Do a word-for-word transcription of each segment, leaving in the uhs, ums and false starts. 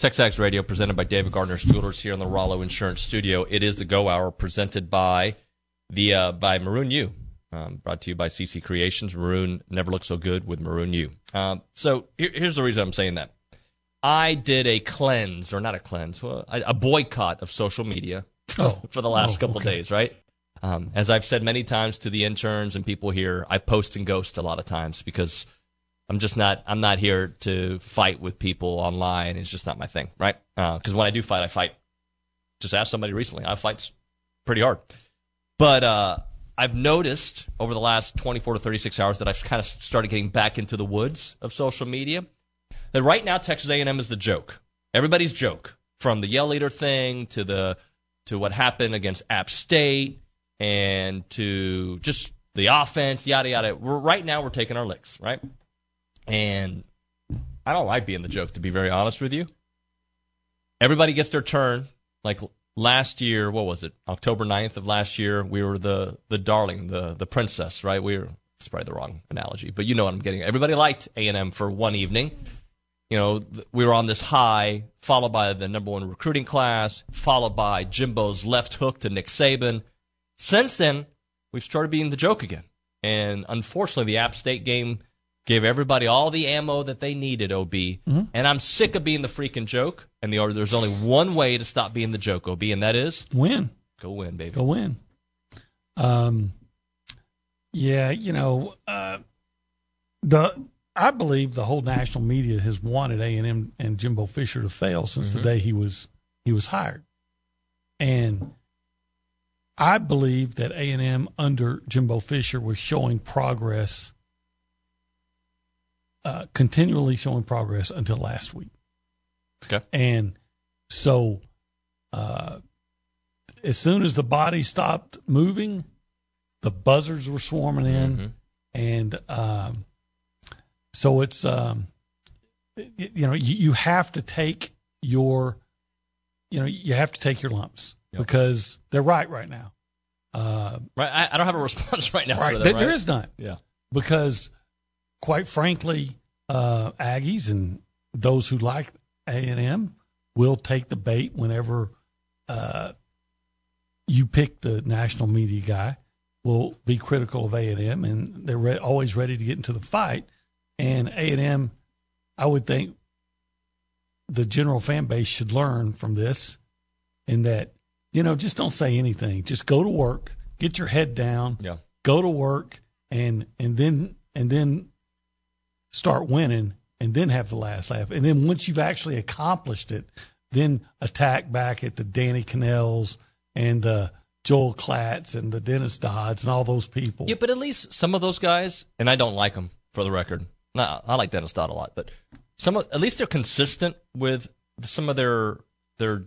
Texags Radio, presented by David Gardner's Jewelers here in the Rollo Insurance Studio. It is the Go Hour, presented by the uh, by Maroon U, um, brought to you by C C Creations. Maroon never looks so good with Maroon U. Um, so here, here's the reason I'm saying that. I did a cleanse, or not a cleanse, well, a boycott of social media oh. for the last oh, couple okay. of days, right? Um, as I've said many times to the interns and people here, I post and ghost a lot of times because I'm just not, I'm not here to fight with people online. It's just not my thing, right? Because uh, when I do fight, I fight. Just ask somebody recently. I fight pretty hard. But uh, I've noticed over the last twenty-four to thirty-six hours that I've kind of started getting back into the woods of social media. That right now, Texas A and M is the joke. Everybody's joke. From the Yell Leader thing to the to what happened against App State and to just the offense, yada, yada. We're, right now, we're taking our licks, right? And I don't like being the joke, to be very honest with you. Everybody gets their turn. Like last year, what was it? October ninth of last year, we were the the darling, the the princess, right? We were, it's probably the wrong analogy, but you know what I'm getting at. Everybody liked A and M for one evening. You know, we were on this high, followed by the number one recruiting class, followed by Jimbo's left hook to Nick Saban. Since then, we've started being the joke again. And unfortunately, the App State game gave everybody all the ammo that they needed, O B. Mm-hmm. And I'm sick of being the freaking joke. And the, there's only one way to stop being the joke, O B, and that is? Win. Go win, baby. Go win. Um, yeah, you know, uh, the... I believe the whole national media has wanted A and M and Jimbo Fisher to fail since mm-hmm. the day he was he was hired. And I believe that A and M under Jimbo Fisher was showing progress, uh, continually showing progress until last week. Okay. And so uh, as soon as the body stopped moving, the buzzards were swarming in, mm-hmm. and um, – So it's, um, you know, you, you have to take your, you know, you have to take your lumps yep. because they're right right now. Uh, right, I, I don't have a response right now. Right, for that, there, right? There is none. Yeah, because quite frankly, uh, Aggies and those who like A and M will take the bait whenever uh, you pick the national media guy. Will be critical of A and M, and they're re- always ready to get into the fight. And A and M, I would think the general fan base should learn from this in that, you know, just don't say anything. Just go to work, get your head down, yeah. go to work, and and then and then start winning and then have the last laugh. And then once you've actually accomplished it, then attack back at the Danny Cannells and the Joel Klatz and the Dennis Dodds and all those people. Yeah, but at least some of those guys, and I don't like them, for the record. No, I like Dennis Dodd a lot, but some of, at least they're consistent with some of their their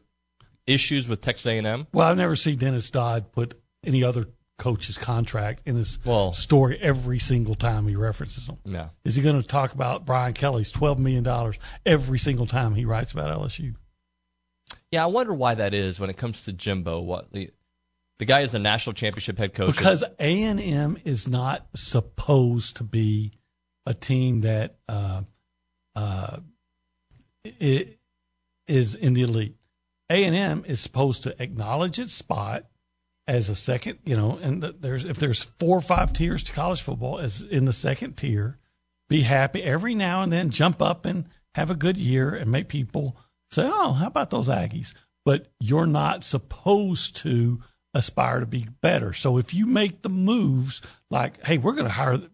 issues with Texas A and M. Well, I've never seen Dennis Dodd put any other coach's contract in his well, story every single time he references them. Yeah. Is he going to talk about Brian Kelly's twelve million dollars every single time he writes about L S U? Yeah, I wonder why that is when it comes to Jimbo. What the, the guy is the national championship head coach. Because A and M is not supposed to be a team that uh, uh, it is in the elite. A and M is supposed to acknowledge its spot as a second, you know, and there's if there's four or five tiers to college football, as in the second tier, be happy every now and then, jump up and have a good year and make people say, oh, how about those Aggies? But you're not supposed to aspire to be better. So if you make the moves like, hey, we're going to hire –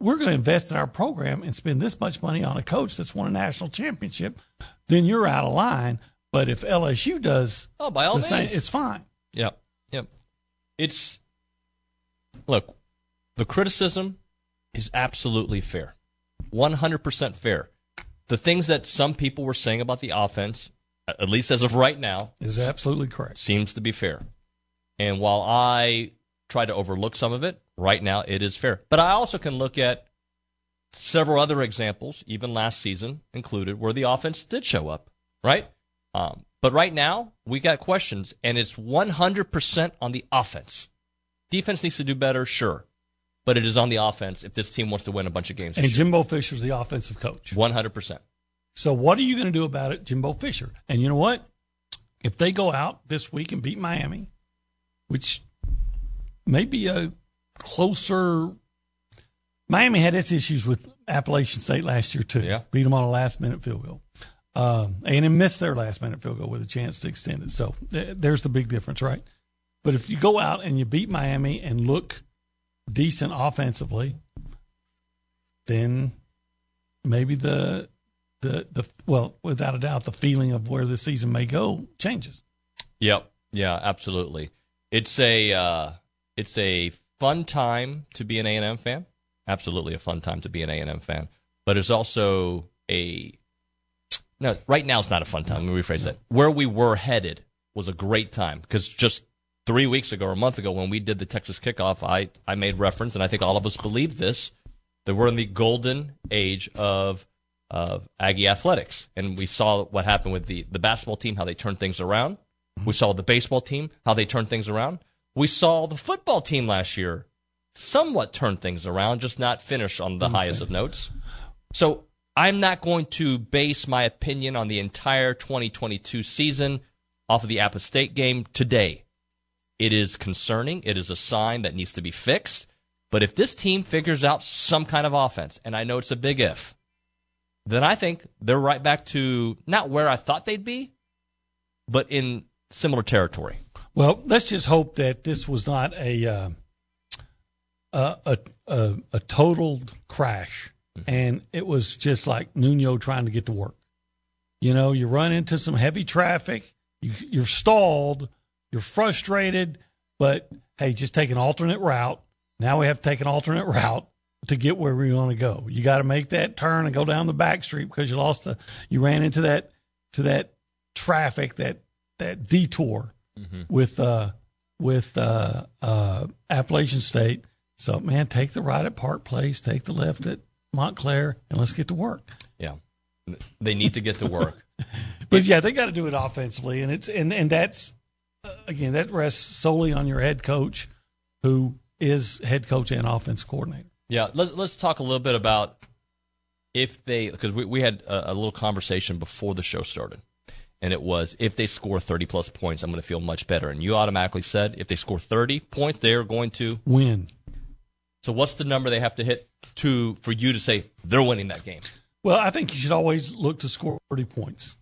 we're going to invest in our program and spend this much money on a coach that's won a national championship, then you're out of line. But if L S U does oh, by all means, same, it's fine. Yep, yep. It's – look, the criticism is absolutely fair, one hundred percent fair. The things that some people were saying about the offense, at least as of right now, is absolutely correct. Seems to be fair. And while I try to overlook some of it, right now, it is fair. But I also can look at several other examples, even last season included, where the offense did show up, right? Um, but right now, we got questions, and it's one hundred percent on the offense. Defense needs to do better, sure, but it is on the offense if this team wants to win a bunch of games. And Jimbo Fisher's the offensive coach. one hundred percent. So what are you going to do about it, Jimbo Fisher? And you know what? If they go out this week and beat Miami, which may be a closer – Miami had its issues with Appalachian State last year too. Yeah. Beat them on a last-minute field goal. Um, A and M missed their last-minute field goal with a chance to extend it. So th- there's the big difference, right? But if you go out and you beat Miami and look decent offensively, then maybe the the the well, without a doubt, the feeling of where the season may go changes. Yep. Yeah, absolutely. It's a uh, it's a fun time to be an A and M fan. Absolutely a fun time to be an A and M fan. But it's also a no. Right now, it's not a fun time. Let me rephrase that. Where we were headed was a great time, because just three weeks ago or a month ago, when we did the Texas kickoff, I I made reference, and I think all of us believed this, that we're in the golden age of of Aggie athletics, and we saw what happened with the the basketball team, how they turned things around. We saw the baseball team, how they turned things around. We saw the football team last year somewhat turn things around, just not finish on the okay. highest of notes. So I'm not going to base my opinion on the entire twenty twenty-two season off of the Appalachian State game today. It is concerning. It is a sign that needs to be fixed. But if this team figures out some kind of offense, and I know it's a big if, then I think they're right back to not where I thought they'd be, but in similar territory. Well, let's just hope that this was not a uh, a, a a total crash, mm-hmm. and it was just like Nuno trying to get to work. You know, you run into some heavy traffic, you, you're stalled, you're frustrated, but hey, just take an alternate route. Now we have to take an alternate route to get where we want to go. You got to make that turn and go down the back street because you lost a, you ran into that to that traffic that. That detour mm-hmm. with uh, with uh, uh, Appalachian State. So, man, take the right at Park Place, take the left at Montclair, and let's get to work. Yeah, they need to get to work. But yeah, they got to do it offensively, and it's and and that's uh, again that rests solely on your head coach, who is head coach and offense coordinator. Yeah, let's let's talk a little bit about if they, because we we had a, a little conversation before the show started. And it was, if they score thirty-plus points, I'm going to feel much better. And you automatically said, if they score thirty points, they're going to win. So what's the number they have to hit to for you to say they're winning that game? Well, I think you should always look to score thirty points.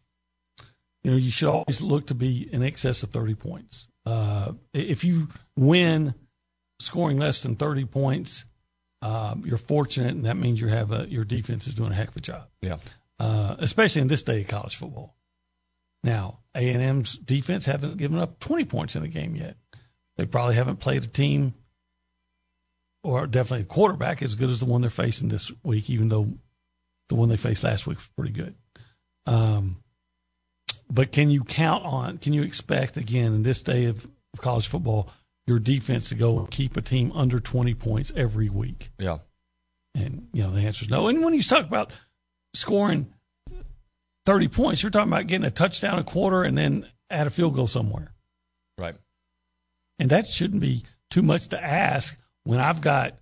You know, you should always look to be in excess of thirty points. Uh, if you win scoring less than thirty points, uh, you're fortunate, and that means you have a, your defense is doing a heck of a job. Yeah, uh, especially in this day of college football. Now, A and M's defense haven't given up twenty points in a game yet. They probably haven't played a team or definitely a quarterback as good as the one they're facing this week, even though the one they faced last week was pretty good. Um, but can you count on, can you expect, again, in this day of college football, your defense to go and keep a team under twenty points every week? Yeah. And, you know, the answer is no. And when you talk about scoring thirty points, you're talking about getting a touchdown a quarter and then add a field goal somewhere. Right. And that shouldn't be too much to ask when I've got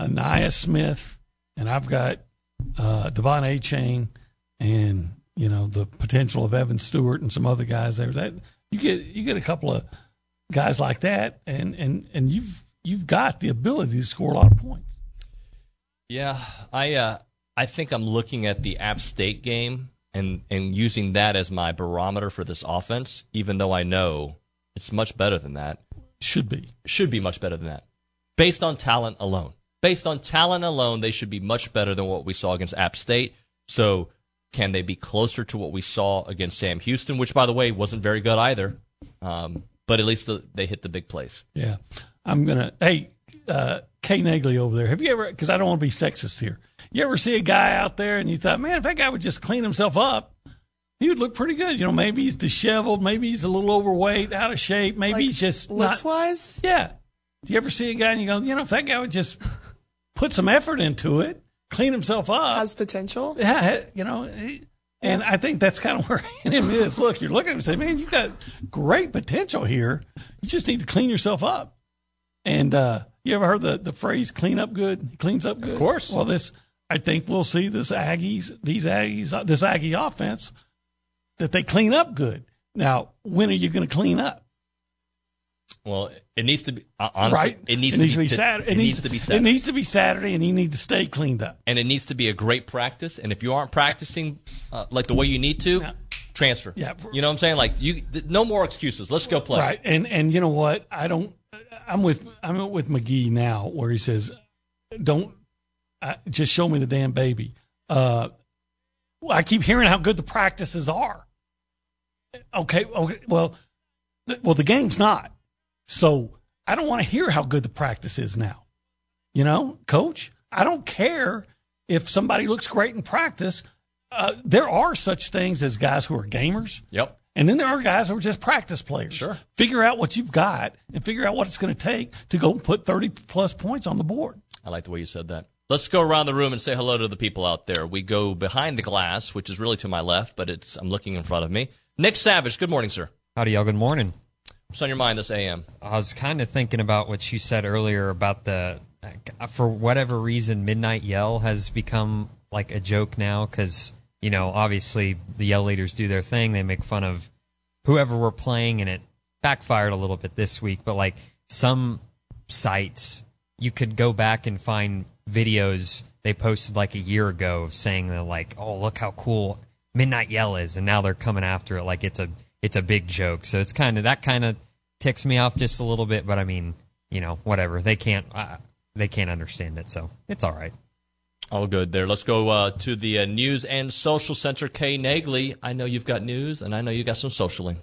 Ainias Smith and I've got uh, Devon Achane and, you know, the potential of Evan Stewart and some other guys there. That you get you get a couple of guys like that, and, and, and you've you've got the ability to score a lot of points. Yeah, I uh, I think I'm looking at the App State game And, and using that as my barometer for this offense, even though I know it's much better than that. Should be. Should be much better than that. Based on talent alone. Based on talent alone, they should be much better than what we saw against App State. So can they be closer to what we saw against Sam Houston, which, by the way, wasn't very good either. Um, but at least the, they hit the big plays. Yeah. I'm going to – hey, uh, Kay Nagley over there, have you ever – because I don't want to be sexist here. You ever see a guy out there and you thought, man, if that guy would just clean himself up, he would look pretty good. You know, maybe he's disheveled. Maybe he's a little overweight, out of shape. Maybe like he's just looks-wise? Yeah. Do you ever see a guy and you go, you know, if that guy would just put some effort into it, clean himself up. Has potential. Yeah, you know. And yeah. I think that's kind of where A and M is. Look, you're looking at him and say, man, you've got great potential here. You just need to clean yourself up. And uh, you ever heard the, the phrase, clean up good? He cleans up good. Of course. Well, this I think we'll see this Aggies, these Aggies, this Aggie offense that they clean up good. Now, when are you going to clean up? Well, it needs to be honestly. Right? It needs, it needs to be, to be Saturday. It, it needs, needs to be Saturday. It needs to be Saturday, and you need to stay cleaned up. And it needs to be a great practice. And if you aren't practicing uh, like the way you need to, yeah. transfer. Yeah, you know what I'm saying? Like you, th- no more excuses. Let's go play. Right. And and you know what? I don't. I'm with I'm with McGee now, where he says, "Don't I, just show me the damn baby." Uh, I keep hearing how good the practices are. Okay. Okay. Well, th- well, the game's not. So I don't want to hear how good the practice is now. You know, coach, I don't care if somebody looks great in practice. Uh, there are such things as guys who are gamers. Yep. And then there are guys who are just practice players. Sure. Figure out what you've got and figure out what it's going to take to go put thirty-plus points on the board. I like the way you said that. Let's go around the room and say hello to the people out there. We go behind the glass, which is really to my left, but it's I'm looking in front of me. Nick Savage, good morning, sir. Howdy, y'all. Good morning. What's on your mind this A M? I was kind of thinking about what you said earlier about the, for whatever reason, Midnight Yell has become like a joke now because, you know, obviously the Yell leaders do their thing. They make fun of whoever we're playing, and it backfired a little bit this week. But like some sites, you could go back and find videos they posted like a year ago saying they're like, oh, look how cool Midnight Yell is. And now they're coming after it like it's a, It's a big joke, so it's kind of that kind of ticks me off just a little bit. But I mean, you know, whatever they can't uh, they can't understand it, so it's all right. All good there. Let's go uh, to the uh, news and social center. Kay Nagley, I know you've got news, and I know you got some socialing.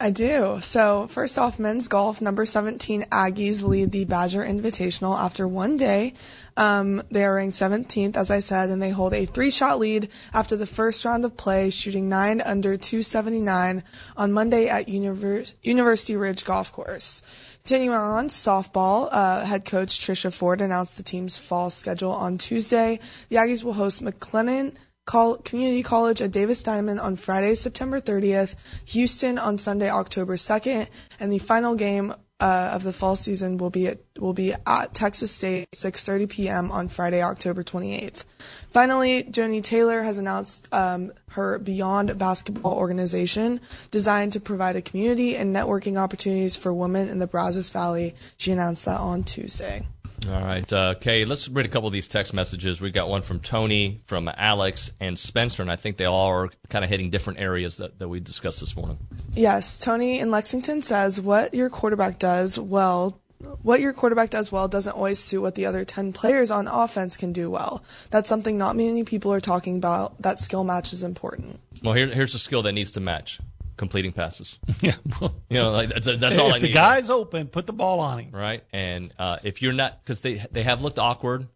I do. So first off, men's golf, number seventeen Aggies lead the Badger Invitational after one day. Um, they are ranked seventeenth, as I said, and they hold a three-shot lead after the first round of play, shooting nine under two seventy-nine on Monday at Univers- University Ridge Golf Course. Continuing on, softball, uh, head coach Tricia Ford announced the team's fall schedule on Tuesday. The Aggies will host McLennan Community College at Davis Diamond on Friday, September thirtieth, Houston on Sunday, October second, and the final game uh, of the fall season will be at will be at Texas State, six thirty p.m. on Friday, October twenty-eighth. Finally, Joni Taylor has announced um, her Beyond Basketball organization, designed to provide a community and networking opportunities for women in the Brazos Valley. She announced that on Tuesday. All right, uh, Kay, let's read a couple of these text messages. We got one from Tony, from Alex, and Spencer, and I think they all are kind of hitting different areas that, that we discussed this morning. Yes, Tony in Lexington says, what your quarterback does well, what your quarterback does well doesn't always suit what the other ten players on offense can do well. That's something not many people are talking about. That skill match is important. Well, here, here's a skill that needs to match. Completing passes. Yeah. Well, you know, like that's, that's all I need. If the guy's open, put the ball on him. Right. And uh, if you're not, because they, they have looked awkward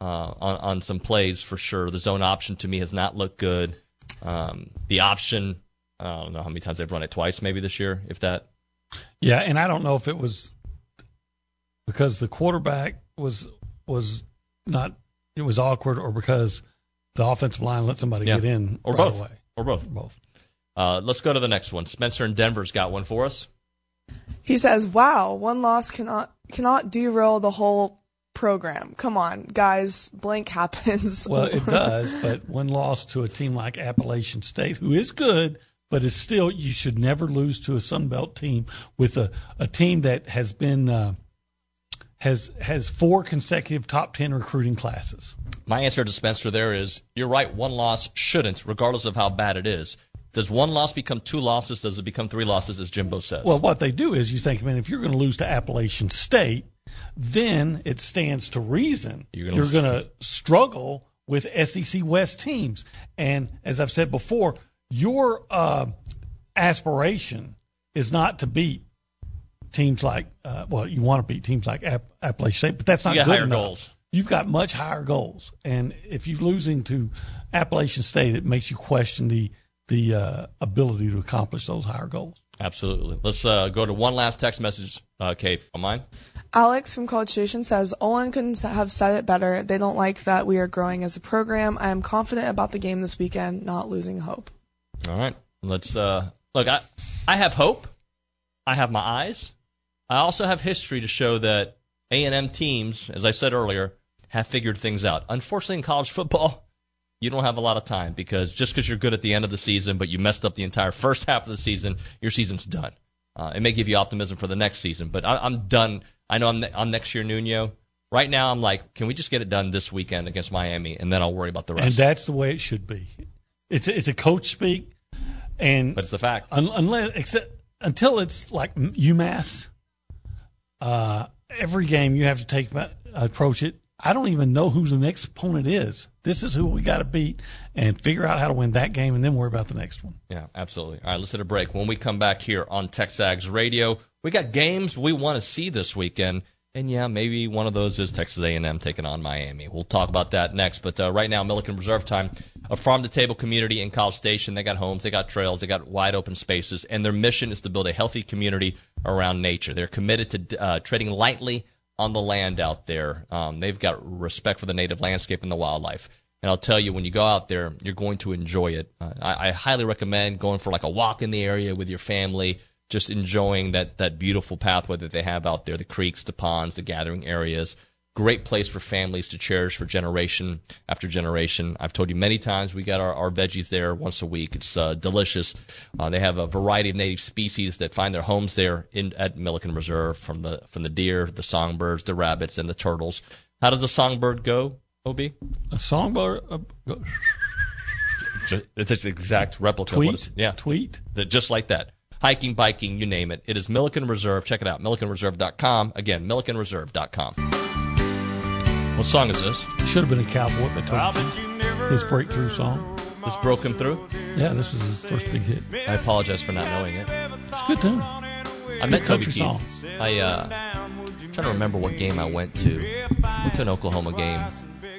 uh, on, on some plays for sure. The zone option to me has not looked good. Um, the option, I don't know how many times they've run it, twice maybe this year, if that. Yeah. And I don't know if it was because the quarterback was, was not, it was awkward, or because the offensive line let somebody yeah. get in or right both. away. Or both. Or both. Uh, let's go to the next one. Spencer in Denver's got one for us. He says, wow, one loss cannot cannot derail the whole program. Come on, guys, blank happens. Well, it does, but one loss to a team like Appalachian State, who is good, but is still, you should never lose to a Sun Belt team, with a, a team that has been uh, has has four consecutive top ten recruiting classes. My answer to Spencer there is, you're right, one loss shouldn't, regardless of how bad it is. Does one loss become two losses? Does it become three losses, as Jimbo says? Well, what they do is you think, man, if you're going to lose to Appalachian State, then it stands to reason you're going to struggle with S E C West teams. And as I've said before, your uh, aspiration is not to beat teams like uh, – well, you want to beat teams like App- Appalachian State, but that's not good enough. You got higher goals. You've got much higher goals. And if you're losing to Appalachian State, it makes you question the – the uh, ability to accomplish those higher goals. Absolutely. Let's uh, go to one last text message, uh, Kay, on mine. Alex from College Station says, Olin couldn't have said it better. They don't like that we are growing as a program. I am confident about the game this weekend, not losing hope. All right. Let's uh, look, I, I have hope. I have my eyes. I also have history to show that A and M teams, as I said earlier, have figured things out. Unfortunately, in college football, you don't have a lot of time, because just because you're good at the end of the season, but you messed up the entire first half of the season, your season's done. Uh, it may give you optimism for the next season, but I, I'm done. I know I'm, ne- I'm next year Nuno. Right now, I'm like, can we just get it done this weekend against Miami, and then I'll worry about the rest. And that's the way it should be. It's a, it's a coach speak, and but it's a fact. Un- unless except until it's like UMass, uh, every game you have to take approach it. I don't even know who the next opponent is. This is who we got to beat, and figure out how to win that game, and then worry about the next one. Yeah, absolutely. All right, let's hit a break. When we come back here on TexAgs Radio, we got games we want to see this weekend, and yeah, maybe one of those is Texas A and M taking on Miami. We'll talk about that next, but uh, right now, Millican Reserve time, a farm-to-table community in College Station. They got homes, they got trails, they got wide-open spaces, and their mission is to build a healthy community around nature. They're committed to uh, treading lightly on the land out there. Um, they've got respect for the native landscape and the wildlife. And I'll tell you, when you go out there, you're going to enjoy it. Uh, I, I highly recommend going for like a walk in the area with your family, just enjoying that, that beautiful pathway that they have out there, the creeks, the ponds, the gathering areas. Great place for families to cherish for generation after generation. I've told you many times we got our, our veggies there once a week. It's uh, delicious. Uh, they have a variety of native species that find their homes there in at Millican Reserve, from the from the deer, the songbirds, the rabbits, and the turtles. How does a songbird go, Obi? A songbird uh, go. It's an exact replica. Tweet. What is, yeah, tweet. The, just like that. Hiking, biking, you name it. It is Millican Reserve. Check it out, millican reserve dot com. Again, millican reserve dot com. What song is this? It should have been a cowboy, but totally. His breakthrough song. This broke him through? Yeah, this was his first big hit. I apologize for not knowing it. It's a good tune. I met Toby Keith. Song. I, uh, I'm trying to remember what game I went to. I went to an Oklahoma game,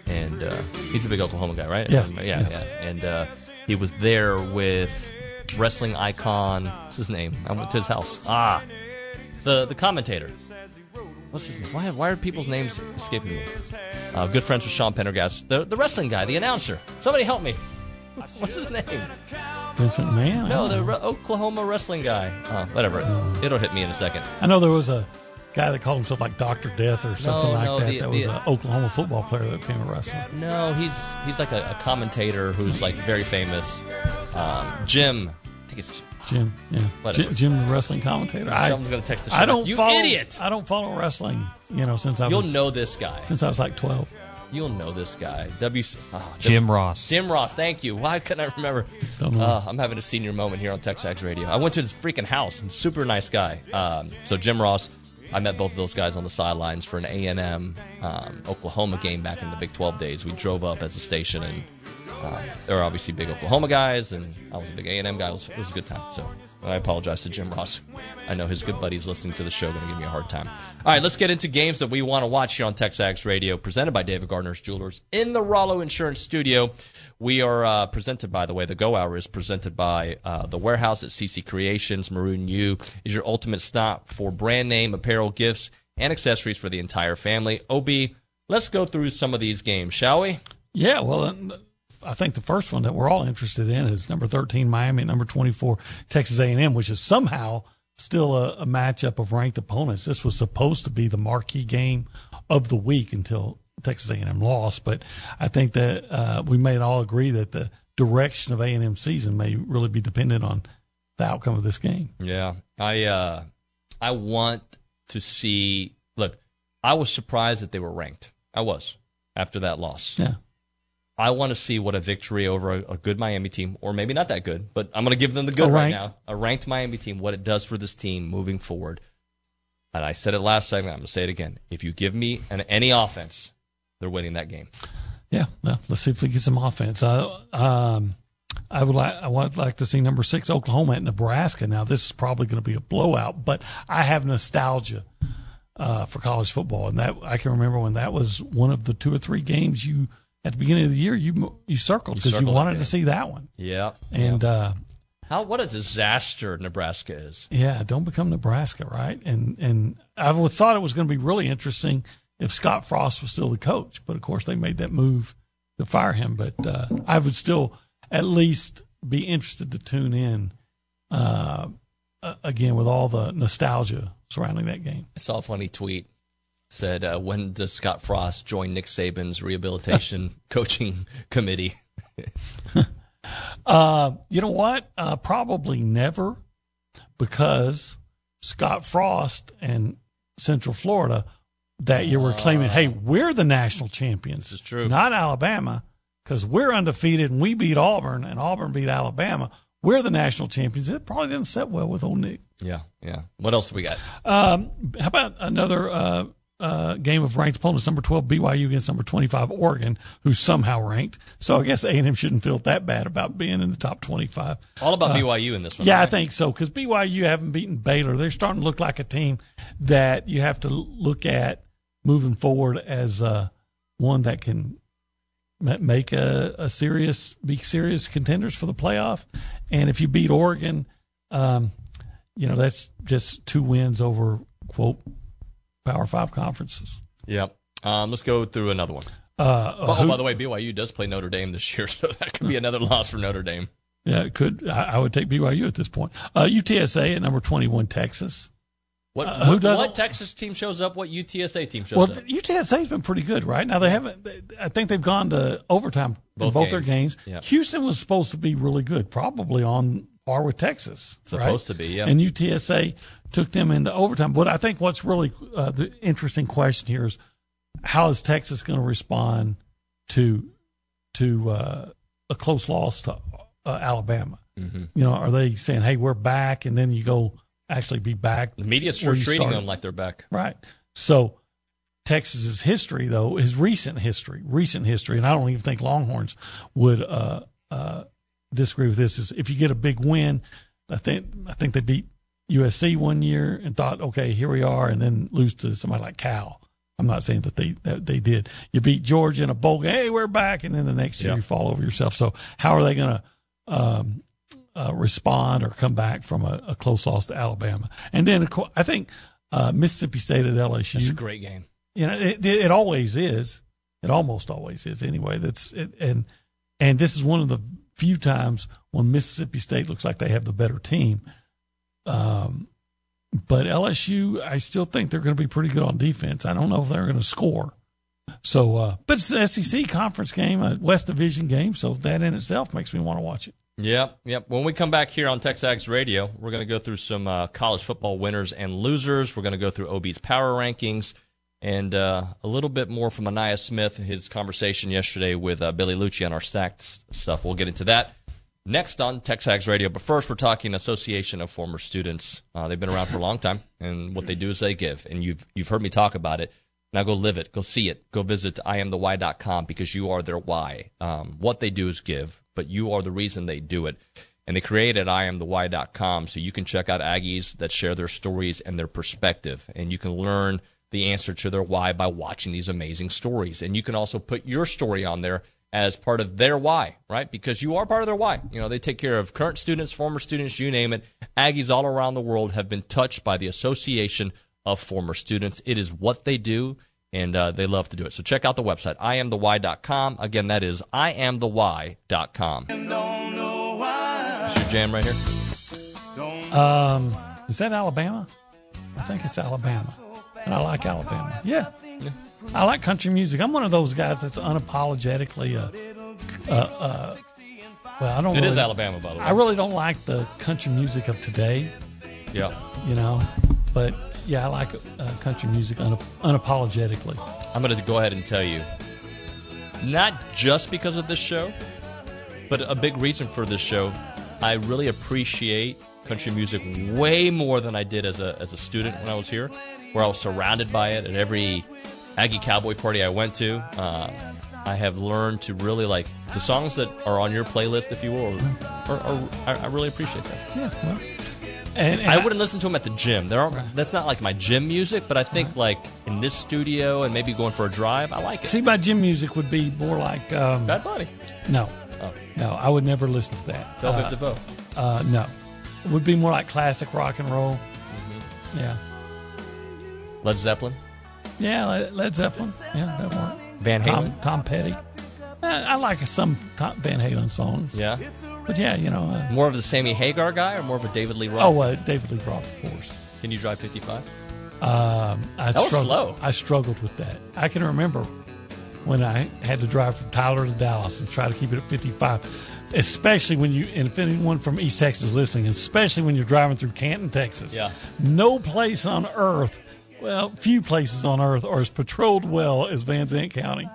and uh, he's a big Oklahoma guy, right? Yeah. Yeah, yeah. yeah. And uh, he was there with wrestling icon, what's his name? I went to his house. Ah, the the commentator. What's his name? Why, why are people's names escaping me? Uh, good friends with Sean Pendergast. The, the wrestling guy, the announcer. Somebody help me. What's his name? Vincent Mann? No, the re- Oklahoma wrestling guy. Uh, whatever. Uh, It'll hit me in a second. I know there was a guy that called himself like Doctor Death or something no, like no, that. The, that was an Oklahoma football player that became a wrestler. No, he's he's like a, a commentator who's like very famous. Um, Jim. I think it's Jim. Jim, yeah, Jim, Jim, the wrestling commentator. Someone's gonna text the show. I don't you follow, idiot. I don't follow wrestling. You know, since I you'll was, know this guy. Since I was like twelve, you'll know this guy. W. Oh, Jim w, Ross. Jim Ross. Thank you. Why couldn't I remember? Uh, I'm having a senior moment here on TexAgs Radio. I went to his freaking house. And super nice guy. Um, so Jim Ross. I met both of those guys on the sidelines for an A and M um, Oklahoma game back in the Big twelve days. We drove up as a station, and uh, there were obviously big Oklahoma guys, and I was a big A and M guy. It was, it was a good time, so I apologize to Jim Ross. I know his good buddies listening to the show are going to give me a hard time. All right, let's get into games that we want to watch here on TexAgs Radio, presented by David Gardner's Jewelers in the Rollo Insurance Studio. We are uh, presented, by the way, the Go Hour is presented by uh, the Warehouse at C C Creations. Maroon U is your ultimate stop for brand name, apparel, gifts, and accessories for the entire family. O B, let's go through some of these games, shall we? Yeah, well, I think the first one that we're all interested in is number thirteen, Miami, number twenty-four, Texas A and M, which is somehow still a, a matchup of ranked opponents. This was supposed to be the marquee game of the week until Texas A and M lost, but I think that uh, we may all agree that the direction of A and M season may really be dependent on the outcome of this game. Yeah, I uh, I want to see. Look, I was surprised that they were ranked. I was after that loss. Yeah, I want to see what a victory over a, a good Miami team, or maybe not that good, but I'm going to give them the good right now. A ranked Miami team, what it does for this team moving forward. And I said it last segment. I'm going to say it again. If you give me an, any offense, they're winning that game. Yeah, well, let's see if we get some offense. I, um, I would like, I would like to see number six, Oklahoma at Nebraska. Now, this is probably going to be a blowout, but I have nostalgia uh, for college football, and that I can remember when that was one of the two or three games you at the beginning of the year you you circled because you, you wanted to see that one. Yeah, and. Yep. Uh, How what a disaster Nebraska is. Yeah, don't become Nebraska, right? And and I thought it was going to be really interesting if Scott Frost was still the coach, but of course they made that move to fire him. But uh, I would still at least be interested to tune in uh, again with all the nostalgia surrounding that game. I saw a funny tweet. said, uh, when does Scott Frost join Nick Saban's rehabilitation coaching committee? uh, you know what? Uh, probably never, because Scott Frost and Central Florida that year were claiming, hey, we're the national champions. This is true. Not Alabama, because we're undefeated and we beat Auburn and Auburn beat Alabama. We're the national champions. It probably didn't set well with old Nick. Yeah, yeah. What else we got? Um, how about another uh, uh, game of ranked opponents? Number twelve, B Y U against number twenty-five, Oregon, who's somehow ranked. So I guess A and M shouldn't feel that bad about being in the top twenty-five. All about uh, B Y U in this one. Yeah, right? I think so, because B Y U haven't beaten Baylor. They're starting to look like a team that you have to look at moving forward as uh, one that can – make a, a serious, be serious contenders for the playoff. And if you beat Oregon, um, you know, that's just two wins over, quote, Power Five conferences. Yeah. Um, let's go through another one. Uh, oh, who, by the way, B Y U does play Notre Dame this year, so that could be another loss for Notre Dame. Yeah, it could. I, I would take B Y U at this point. Uh, U T S A at number twenty-one, Texas. What, uh, who does, what Texas team shows up? What U T S A team shows well, up? Well, U T S A's been pretty good, right? Now, they haven't – I think they've gone to overtime both in both games. their games. Yep. Houston was supposed to be really good, probably on par with Texas. Supposed right? to be, yeah. And U T S A took them into overtime. But I think what's really uh, the interesting question here is how is Texas going to respond to to uh, a close loss to uh, Alabama? Mm-hmm. You know, are they saying, hey, we're back, and then you go – actually be back. The media's treating started. them like they're back. Right. So Texas's history, though, is recent history, recent history, and I don't even think Longhorns would uh, uh, disagree with this, is if you get a big win, I think I think they beat U S C one year and thought, okay, here we are, and then lose to somebody like Cal. I'm not saying that they that they did. You beat Georgia in a bowl game, hey, we're back, and then the next year yeah. you fall over yourself. So how are they going to um, – Uh, respond or come back from a, a close loss to Alabama? And then, of course, I think uh, Mississippi State at L S U. That's a great game. You know, it, it always is. It almost always is anyway. That's it, and and this is one of the few times when Mississippi State looks like they have the better team. Um, but L S U, I still think they're going to be pretty good on defense. I don't know if they're going to score. So, uh, but it's an S E C conference game, a West Division game, so that in itself makes me want to watch it. Yep, yep. When we come back here on Texags Radio, we're going to go through some uh, college football winners and losers. We're going to go through O B's power rankings and uh, a little bit more from Ainias Smith, his conversation yesterday with uh, Billy Lucci on our stacked stuff. We'll get into that next on Texags Radio. But first, we're talking Association of Former Students. Uh, they've been around for a long time, and what they do is they give. And you've you've heard me talk about it. Now go live it. Go see it. Go visit I am the why dot com because you are their why. Um, what they do is give, but you are the reason they do it. And they created I am the why dot com so you can check out Aggies that share their stories and their perspective. And you can learn the answer to their why by watching these amazing stories. And you can also put your story on there as part of their why, right? Because you are part of their why. You know, they take care of current students, former students, you name it. Aggies all around the world have been touched by the Association of Former Students. It is what they do, and uh, they love to do it. So check out the website, I am the why dot com. Again, that is I am the why dot com. That's your jam right here. Um, is that Alabama? I think it's Alabama, and I like Alabama. Yeah. yeah. I like country music. I'm one of those guys that's unapologetically a, a, a, well, I don't. It really, is Alabama, by the way. I really don't like the country music of today. Yeah. You know, but... yeah, I like uh, country music unap- unapologetically. I'm going to go ahead and tell you, not just because of this show, but a big reason for this show, I really appreciate country music way more than I did as a as a student when I was here, where I was surrounded by it at every Aggie Cowboy party I went to. Uh, I have learned to really like the songs that are on your playlist, if you will, are, are, are, I really appreciate that. Yeah, well. And, and I wouldn't I, listen to them at the gym. There aren't, right. That's not like my gym music, but I think right. like in this studio and maybe going for a drive, I like it. See, my gym music would be more like... Um, Bad Bunny. No. Oh. No, I would never listen to that. Velvet uh, DeVoe. Uh, no. It would be more like classic rock and roll. Mm-hmm. Yeah. Led Zeppelin? Yeah, Led, Led Zeppelin. Yeah, that one. Van Halen? Tom, Tom Petty. I like some Tom Van Halen songs. Yeah. But, yeah, you know. Uh, more of the Sammy Hagar guy or more of a David Lee Roth? Oh, uh, David Lee Roth, of course. Can you drive fifty-five? Um, I that was struggled, slow. I struggled with that. I can remember when I had to drive from Tyler to Dallas and try to keep it at fifty-five, especially when you, and if anyone from East Texas listening, especially when you're driving through Canton, Texas. Yeah. No place on earth, well, few places on earth are as patrolled well as Van Zandt County.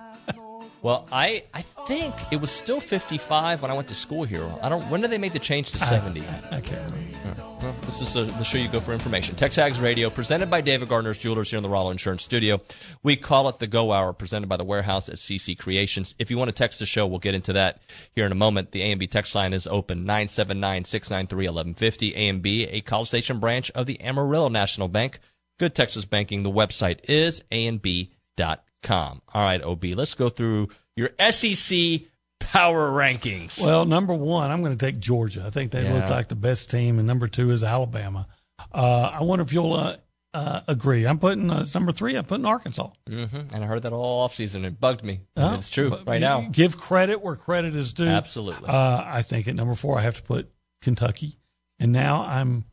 Well, I, I think it was still fifty-five when I went to school here. I don't. When did they make the change to seventy? I, I can't remember. Well, this is a, the show you go for information. Texags Radio, presented by David Gardner's Jewelers here in the Rollo Insurance Studio. We call it the Go Hour, presented by the Warehouse at C C Creations. If you want to text the show, we'll get into that here in a moment. The A M B text line is open, nine seven nine, six nine three, one one five zero. A M B, a College Station branch of the Amarillo National Bank. Good Texas banking. The website is A M B dot com. All right, O B, let's go through your S E C power rankings. Well, number one, I'm going to take Georgia. I think they yeah. look like the best team, and number two is Alabama. Uh, I wonder if you'll uh, uh, agree. I'm putting uh, number three. I'm putting Arkansas. Mm-hmm. And I heard that all offseason. It bugged me. Oh, it's true right now. Give credit where credit is due. Absolutely. Uh, I think at number four, I have to put Kentucky, and now I'm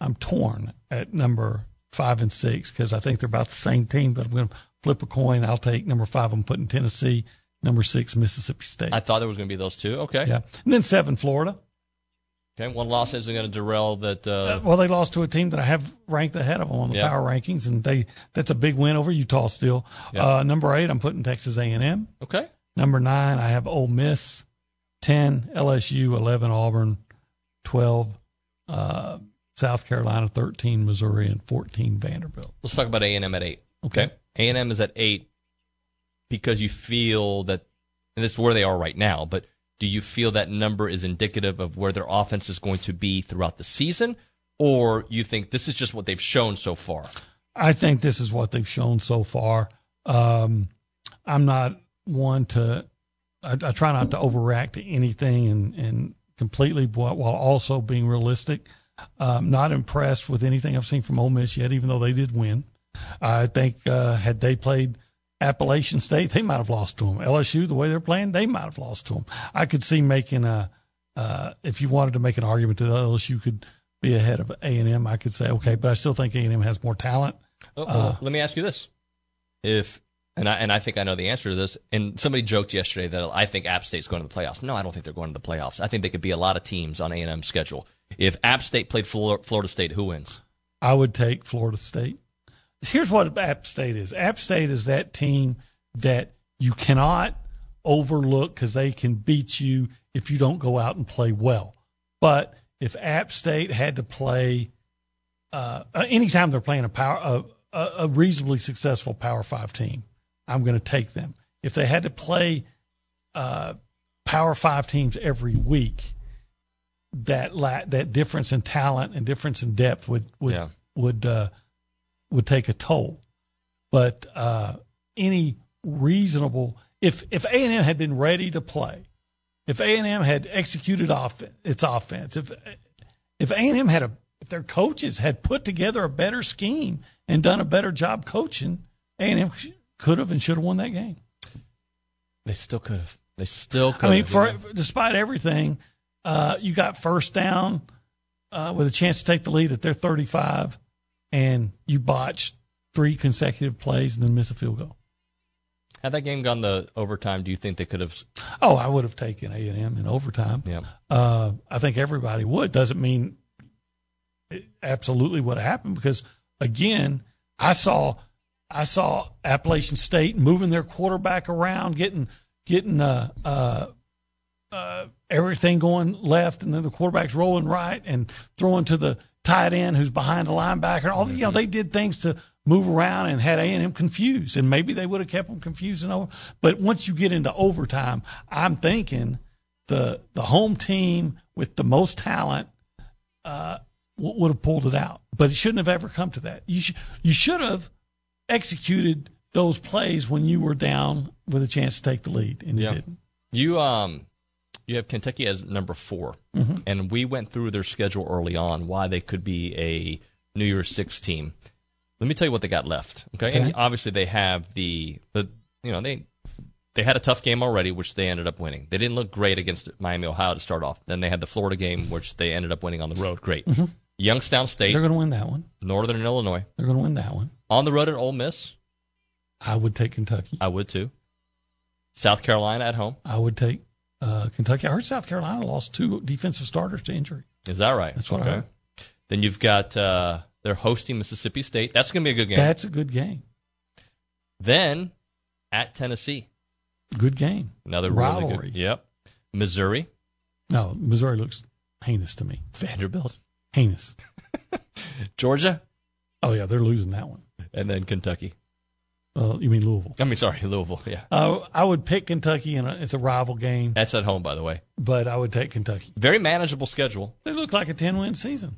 I'm torn at number five and six because I think they're about the same team, but I'm going to flip a coin. I'll take number five. I'm putting Tennessee. Number six, Mississippi State. I thought there was going to be those two. Okay. Yeah. And then seven, Florida. Okay. One loss isn't going to derail that. Uh... Uh, well, they lost to a team that I have ranked ahead of them on the yeah. power rankings, and they that's a big win over Utah still. Yeah. Uh, number eight, I'm putting Texas A and M. Okay. Number nine, I have Ole Miss. ten, L S U. eleven, Auburn. twelve, uh, South Carolina. thirteen, Missouri. And fourteen, Vanderbilt. Let's talk about A and M at eight. Okay. okay. A and M is at eight because you feel that, and this is where they are right now, but do you feel that number is indicative of where their offense is going to be throughout the season, or you think this is just what they've shown so far? I think this is what they've shown so far. Um, I'm not one to I, – I try not to overreact to anything and, and completely while also being realistic. I'm not impressed with anything I've seen from Ole Miss yet, even though they did win. I think uh, had they played Appalachian State, they might have lost to them. L S U, the way they're playing, they might have lost to them. I could see making a uh, – if you wanted to make an argument that L S U could be ahead of A and M, I could say, okay, but I still think A and M has more talent. Oh, well, uh, let me ask you this. If and I, and I think I know the answer to this, and somebody joked yesterday that I think App State's going to the playoffs. No, I don't think they're going to the playoffs. I think they could be a lot of teams on A and M's schedule. If App State played Florida State, who wins? I would take Florida State. Here's what App State is. App State is that team that you cannot overlook because they can beat you if you don't go out and play well. But if App State had to play uh, – anytime they're playing a power a, a reasonably successful Power five team, I'm going to take them. If they had to play uh, Power five teams every week, that la- that difference in talent and difference in depth would would yeah. would uh, – would take a toll, but uh, any reasonable if if A and M had been ready to play, if A and M had executed off its offense, if if A and M had a if their coaches had put together a better scheme and done a better job coaching, A and M could have and should have won that game. They still could have. They still could. I mean, have, for, yeah. despite everything, uh, you got first down uh, with a chance to take the lead at their thirty-five. And you botched three consecutive plays and then miss a field goal. Had that game gone to overtime, do you think they could have? Oh, I would have taken A and M in overtime. Yeah, uh, I think everybody would. Doesn't mean it absolutely would have happened because, again, I saw I saw Appalachian State moving their quarterback around, getting getting uh, uh, uh, everything going left, and then the quarterback's rolling right and throwing to the tight end who's behind the linebacker. All the, you know, they did things to move around and had A and M confused, and maybe they would have kept them confused and over. But once you get into overtime, I'm thinking the the home team with the most talent uh, w- would have pulled it out. But it shouldn't have ever come to that. You sh- you should have executed those plays when you were down with a chance to take the lead, and you yeah. didn't. You um. You have Kentucky as number four, mm-hmm. and we went through their schedule early on, why they could be a New Year's Six team. Let me tell you what they got left. Okay, okay. And obviously they have the, the, you know, they they had a tough game already, which they ended up winning. They didn't look great against Miami, Ohio to start off. Then they had the Florida game, which they ended up winning on the road. Great. Mm-hmm. Youngstown State. They're going to win that one. Northern Illinois. They're going to win that one. On the road at Ole Miss. I would take Kentucky. I would too. South Carolina at home. I would take uh, Kentucky. I heard South Carolina lost two defensive starters to injury. Is that right? That's what okay. I heard. Then you've got uh, they're hosting Mississippi State. That's going to be a good game. That's a good game. Then at Tennessee. Good game. Another rivalry. Really good, yep. Missouri. No, Missouri looks heinous to me. Vanderbilt. Heinous. Georgia. Oh, yeah, they're losing that one. And then Kentucky. Uh, you mean Louisville? I mean, sorry, Louisville, yeah. Uh, I would pick Kentucky, and it's a rival game. That's at home, by the way. But I would take Kentucky. Very manageable schedule. They look like a ten-win season.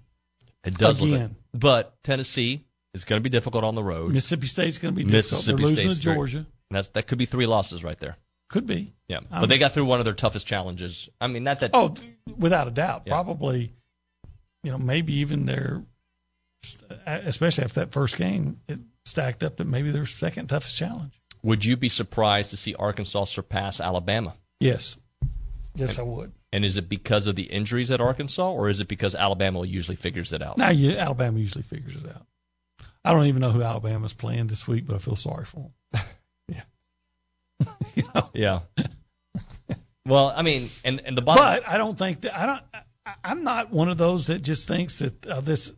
It does Again. look like But Tennessee is going to be difficult on the road. Mississippi State's going to be difficult. They're losing State's to Georgia. Very, that's, that could be three losses right there. Could be. Yeah, but I'm they got through one of their toughest challenges. I mean, not that. Oh, without a doubt. Yeah. Probably, you know, maybe even their, especially after that first game, it stacked up that maybe their second toughest challenge. Would you be surprised to see Arkansas surpass Alabama? Yes. Yes, and, I would. And is it because of the injuries at Arkansas, or is it because Alabama usually figures it out? No, you, Alabama usually figures it out. I don't even know who Alabama's playing this week, but I feel sorry for them. You know? Yeah. Well, I mean, and, and the bottom. But I don't think that I don't. I, I'm not one of those that just thinks that uh, this.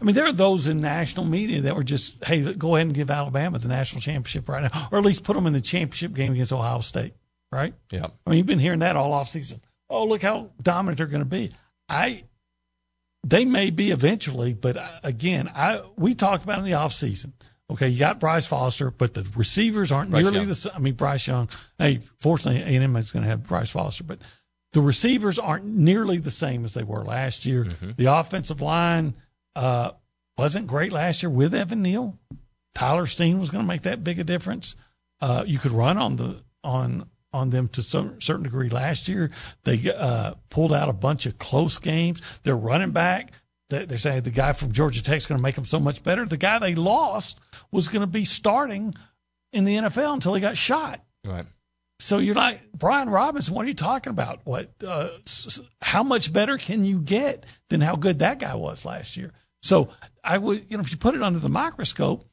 I mean, there are those in national media that were just, hey, go ahead and give Alabama the national championship right now, or at least put them in the championship game against Ohio State, right? Yeah. I mean, you've been hearing that all offseason. Oh, look how dominant they're going to be. I. They may be eventually, but I, again, I we talked about it in the offseason. Okay, you got Bryce Foster, but the receivers aren't Bryce nearly Young. the I mean, Bryce Young. Hey, fortunately, A and M is going to have Bryce Foster, but the receivers aren't nearly the same as they were last year. Mm-hmm. The offensive line uh, wasn't great last year with Evan Neal. Tyler Steen was going to make that big a difference. Uh, you could run on the on on them to some certain degree last year. They uh, pulled out a bunch of close games. They're running back. They're saying the guy from Georgia Tech's going to make them so much better. The guy they lost was going to be starting in the N F L until he got shot. Right. So you're like, Brian Robinson, what are you talking about? What? Uh, s- how much better can you get than how good that guy was last year? So I would, you know, if you put it under the microscope,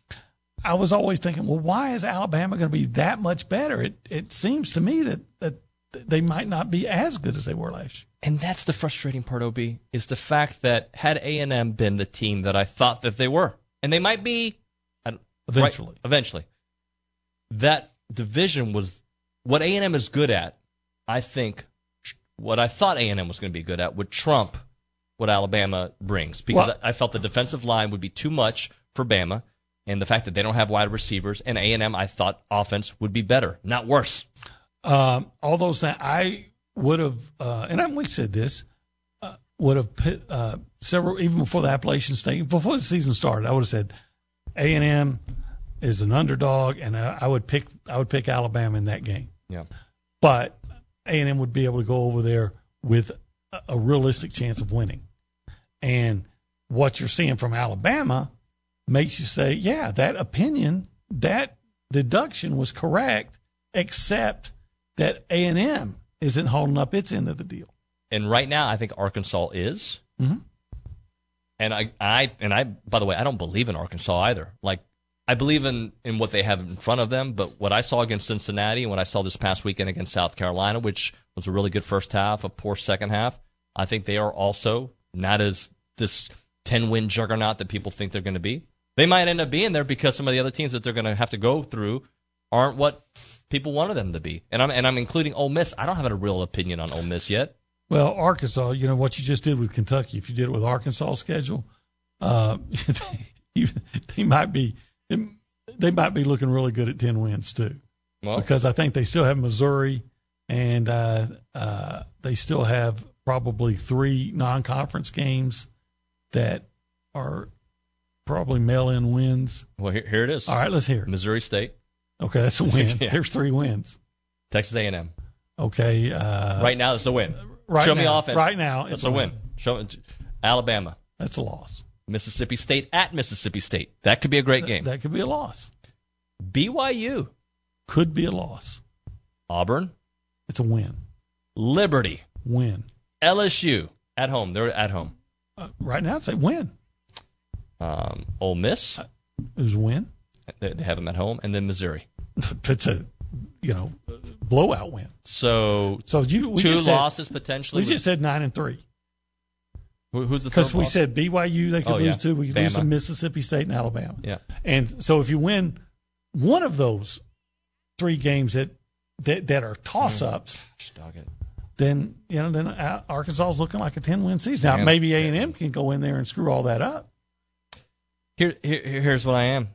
I was always thinking, well, why is Alabama going to be that much better? It it seems to me that that they might not be as good as they were last year. And that's the frustrating part, O B, is the fact that had A and M been the team that I thought that they were, and they might be eventually. Right, eventually. That division was what A and M is good at, I think, what I thought A and M was going to be good at would trump what Alabama brings, because well, I, I felt the defensive line would be too much for Bama, and the fact that they don't have wide receivers, and A and M, I thought offense would be better, not worse. Um, all those things, I would have, uh, and I we said this, uh, would have put uh, several, even before the Appalachian State, before the season started, I would have said A and M is an underdog, and I, I would pick I would pick Alabama in that game. Yeah. But A and M would be able to go over there with a, a realistic chance of winning. And what you're seeing from Alabama makes you say, yeah, that opinion, that deduction was correct, except that A and M isn't holding up its end of the deal. And right now, I think Arkansas is. Mm-hmm. And I, I, and I. By the way, I don't believe in Arkansas either. Like, I believe in, in what they have in front of them, but what I saw against Cincinnati and what I saw this past weekend against South Carolina, which was a really good first half, a poor second half, I think they are also not as this ten-win juggernaut that people think they're going to be. They might end up being there because some of the other teams that they're going to have to go through aren't what people wanted them to be, and I'm and I'm including Ole Miss. I don't have a real opinion on Ole Miss yet. Well, Arkansas, you know what you just did with Kentucky. If you did it with Arkansas' schedule, uh, they, they might be they might be looking really good at ten wins too, well, because I think they still have Missouri, and uh, uh, they still have probably three non-conference games that are probably mail-in wins. Well, here, here it is. All right, let's hear it. Missouri State. Okay, that's a win. Yeah. There's three wins. Texas A and M. Okay. Uh, right now, it's a win. Right Show now, me offense. Right now, it's that's a win. win. Show Alabama. That's a loss. Mississippi State at Mississippi State. That could be a great game. That, that could be a loss. B Y U. Could be a loss. Auburn. It's a win. Liberty. Win. L S U. At home. They're at home. Uh, right now, it's a win. Um, Ole Miss. Uh, it was a win. They have them at home, and then Missouri. That's a you know blowout win. So so you we two just losses said, potentially. We just said nine and three. Who's the third? Because we said B Y U they could oh, lose yeah. two. We could Bama. lose to Mississippi State and Alabama. Yeah, and so if you win one of those three games that that, that are toss ups, mm, then you know then Arkansas is looking like a ten win season. Now Damn. maybe A and M can go in there and screw all that up. Here, here here's what I am.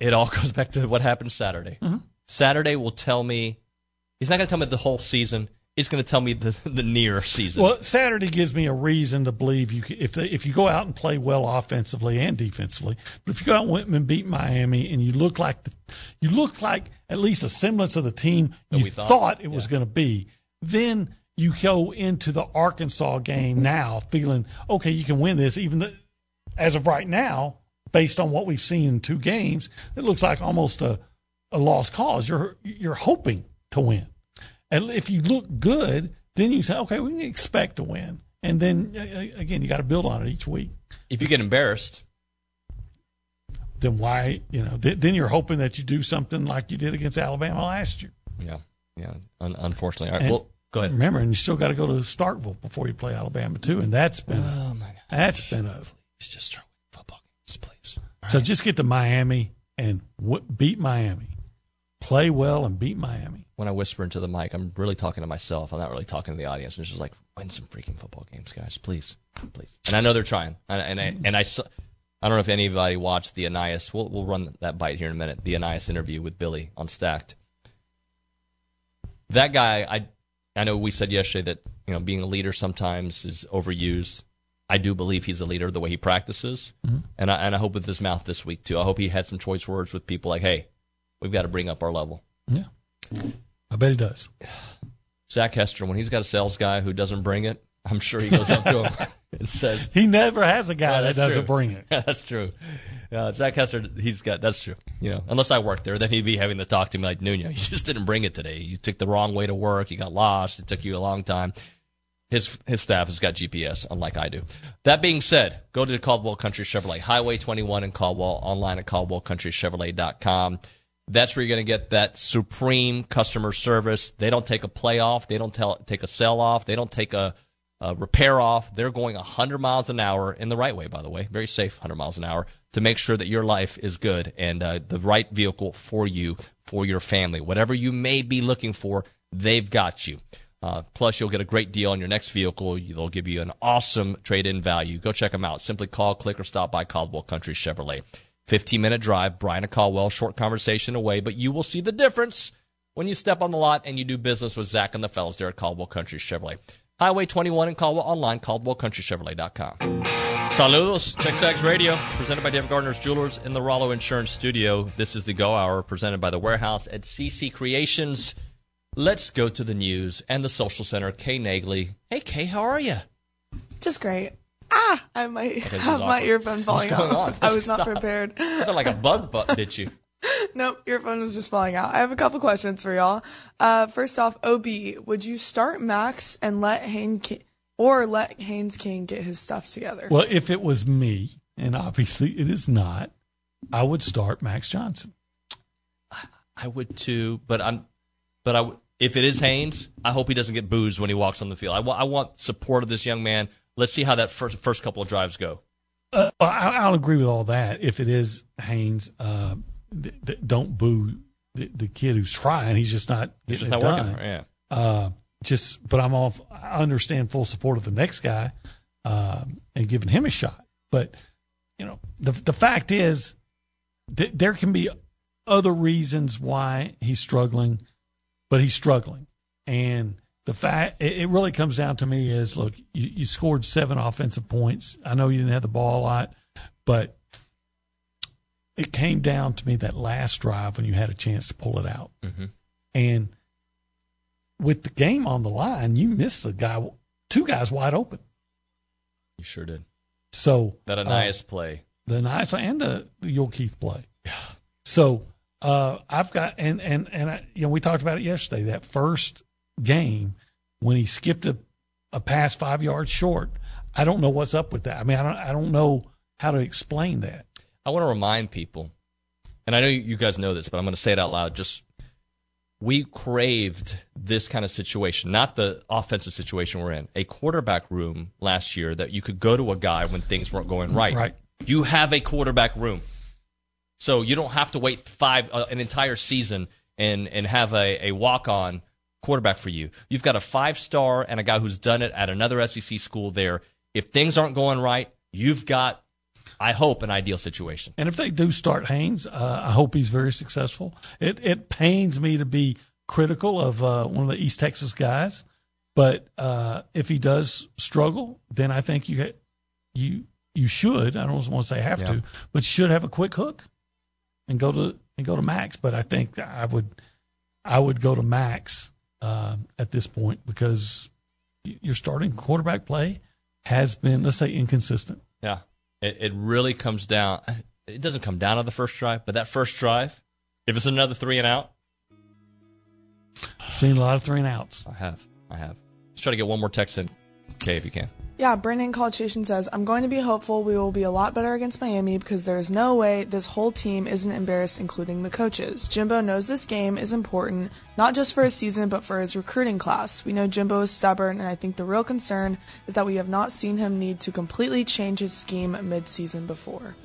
It all goes back to what happened Saturday. Mm-hmm. Saturday will tell me. He's not going to tell me the whole season. He's going to tell me the, the near season. Well, Saturday gives me a reason to believe you if they, if you go out and play well offensively and defensively. But if you go out and beat Miami and you look like the, you look like at least a semblance of the team that you we thought, thought it yeah. was going to be, then you go into the Arkansas game now feeling okay. You can win this, even though, as of right now. Based on what we've seen in two games, it looks like almost a, a lost cause. You're you're hoping to win, and if you look good, then you say, okay, we can expect to win. And then again, you got to build on it each week. If you get embarrassed, then why you know? Th- then you're hoping that you do something like you did against Alabama last year. Yeah, yeah. Un- unfortunately, all right. And well, go ahead. Remember, and you still got to go to Starkville before you play Alabama too, and that's been oh a, my gosh. that's been a it's just. Please. Right. So just get to Miami and w- beat Miami. Play well and beat Miami. When I whisper into the mic, I'm really talking to myself. I'm not really talking to the audience. It's just like, win some freaking football games, guys. Please. Please. And I know they're trying. And, and, I, and I, I don't know if anybody watched the Ainias. We'll, we'll run that bite here in a minute. The Ainias interview with Billy on Stacked. That guy, I I know we said yesterday that you know being a leader sometimes is overused. I do believe he's a leader the way he practices, mm-hmm. and I and I hope with his mouth this week too. I hope he had some choice words with people like, "Hey, we've got to bring up our level." Yeah, I bet he does. Zach Hester, when he's got a sales guy who doesn't bring it, I'm sure he goes up to him and says, "He never has a guy yeah, that doesn't true. bring it." That's true. Uh, Zach Hester, he's got that's true. You know, unless I worked there, then he'd be having to talk to me like, "Nuno, you just didn't bring it today. You took the wrong way to work. You got lost. It took you a long time." His his staff has got G P S, unlike I do. That being said, go to Caldwell Country Chevrolet, Highway twenty-one in Caldwell, online at caldwell country chevrolet dot com. That's where you're going to get that supreme customer service. They don't take a playoff. They don't tell, take a sell-off. They don't take a, a repair off. They're going one hundred miles an hour in the right way, by the way, very safe one hundred miles an hour, to make sure that your life is good and uh, the right vehicle for you, for your family. Whatever you may be looking for, they've got you. Uh, plus, you'll get a great deal on your next vehicle. They'll give you an awesome trade-in value. Go check them out. Simply call, click, or stop by Caldwell Country Chevrolet. fifteen-minute drive, Brian and Caldwell, short conversation away, but you will see the difference when you step on the lot and you do business with Zach and the fellas there at Caldwell Country Chevrolet. Highway twenty-one in Caldwell, online, caldwell country chevrolet dot com. Saludos, Texas Radio, presented by David Gardner's Jewelers in the Rollo Insurance Studio. This is the Go Hour, presented by The Warehouse at C C Creations. Let's go to the news and the social center. Kay Nagley. Hey, Kay, how are you? Just great. Ah, I might okay, have my earphone falling What's going out. On? I was Stop. not prepared. I felt like a bug butt, did you? Nope, earphone was just falling out. I have a couple questions for y'all. Uh, first off, O B, would you start Max and let Haynes King, or let Haynes King get his stuff together? Well, if it was me, and obviously it is not, I would start Max Johnson. I would too, but I'm. But I, if it is Haynes, I hope he doesn't get boozed when he walks on the field. I, w- I want support of this young man. Let's see how that first first couple of drives go. Uh, I, I'll agree with all that. If it is Haynes, uh, th- th- don't boo the, the kid who's trying. He's just not getting He's just it not done. Working. Yeah. Uh, just, but I'm off. I understand full support of the next guy uh, and giving him a shot. But you know, the the fact is, th- there can be other reasons why he's struggling. But he's struggling, and the fact it really comes down to me is: look, you, you scored seven offensive points. I know you didn't have the ball a lot, but it came down to me that last drive when you had a chance to pull it out, mm-hmm. and with the game on the line, you missed a guy, two guys wide open. You sure did. So that Ainias uh, play, the Ainias and the, the Yule Keith play. So. Uh, I've got and and and I, you know we talked about it yesterday. That first game when he skipped a, a pass five yards short. I don't know what's up with that. I mean, I don't I don't know how to explain that. I want to remind people and I know you guys know this, but I'm going to say it out loud. Just we craved this kind of situation, not the offensive situation we're in. A quarterback room last year that you could go to a guy when things weren't going right. Right. You have a quarterback room, so you don't have to wait five uh, an entire season and and have a, a walk on quarterback for you. You've got a five star and a guy who's done it at another S E C school there. If things aren't going right, you've got, I hope, an ideal situation. And if they do start Haynes, uh, I hope he's very successful. It it pains me to be critical of uh, one of the East Texas guys, but uh, if he does struggle, then I think you you you should. I don't want to say have yeah. to, but should have a quick hook and go to and go to Max. But I think I would I would go to Max uh, at this point because your starting quarterback play has been, let's say, inconsistent. Yeah. It, it really comes down. It doesn't come down on the first drive, but that first drive, if it's another three and out. I've seen a lot of three and outs. I have. I have. Let's try to get one more text in, Kay, if you can. Yeah, Brandon Colchation says, I'm going to be hopeful we will be a lot better against Miami because there is no way this whole team isn't embarrassed, including the coaches. Jimbo knows this game is important, not just for his season, but for his recruiting class. We know Jimbo is stubborn, and I think the real concern is that we have not seen him need to completely change his scheme mid-season before.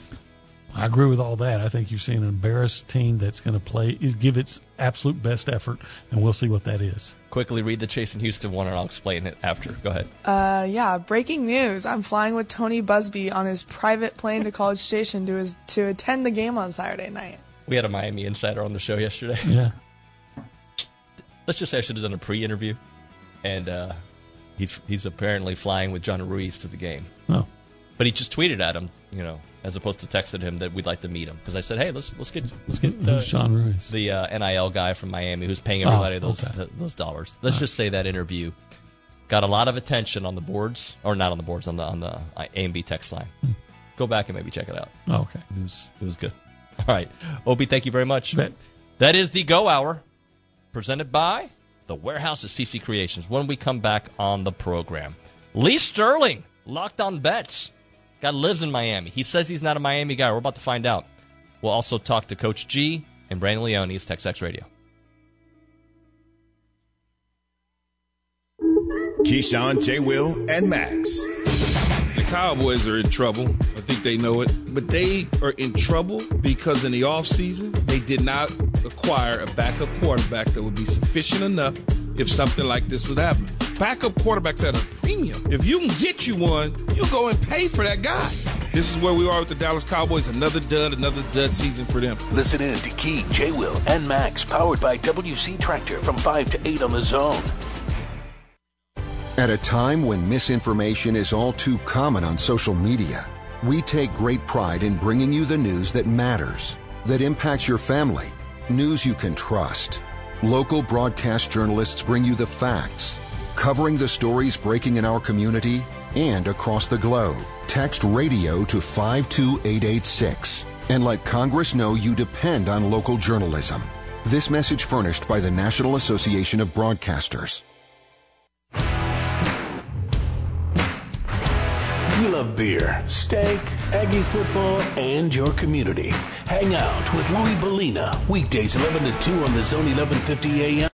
I agree with all that. I think you've seen an embarrassed team that's going to play, give its absolute best effort, and we'll see what that is. Quickly read the Chase and Houston one, and I'll explain it after. Go ahead. Uh, yeah, breaking news. I'm flying with Tony Busby on his private plane to College Station to his, to attend the game on Saturday night. We had a Miami insider on the show yesterday. Yeah. Let's just say I should have done a pre-interview, and uh, he's he's apparently flying with John Ruiz to the game. Oh. But he just tweeted at him, you know, as opposed to texted him that we'd like to meet him. Because I said, hey, let's let's get let's get uh, Sean Ruiz, the uh, N I L guy from Miami who's paying everybody oh, those okay. th- those dollars. Let's All just say that interview got a lot of attention on the boards, or not on the boards, on the on the A M B text line. Hmm. Go back and maybe check it out. Oh, okay, it was it was good. All right, Obi, thank you very much. Bet. That is the Go Hour, presented by the Warehouse of C C Creations. When we come back on the program, Lee Sterling, Locked On Bets. Guy lives in Miami. He says he's not a Miami guy. We're about to find out. We'll also talk to Coach G and Brandon Leone's Tex-X Radio. Keyshawn, J. Will, and Max. The Cowboys are in trouble. I think they know it. But they are in trouble because in the offseason, they did not acquire a backup quarterback that would be sufficient enough if something like this would happen. Backup quarterbacks at a premium. If you can get you one, you go and pay for that guy. This is where we are with the Dallas Cowboys. Another dud, another dud season for them. Listen in to Key, J. Will, and Max, powered by W C Tractor from five to eight on The Zone. At a time when misinformation is all too common on social media, we take great pride in bringing you the news that matters, that impacts your family, news you can trust. Local broadcast journalists bring you the facts, covering the stories breaking in our community and across the globe. Text radio to five two eight eight six and let Congress know you depend on local journalism. This message furnished by the National Association of Broadcasters. We love beer, steak, Aggie football, and your community. Hang out with Louis Bellina, weekdays eleven to two on The Zone, eleven fifty a.m.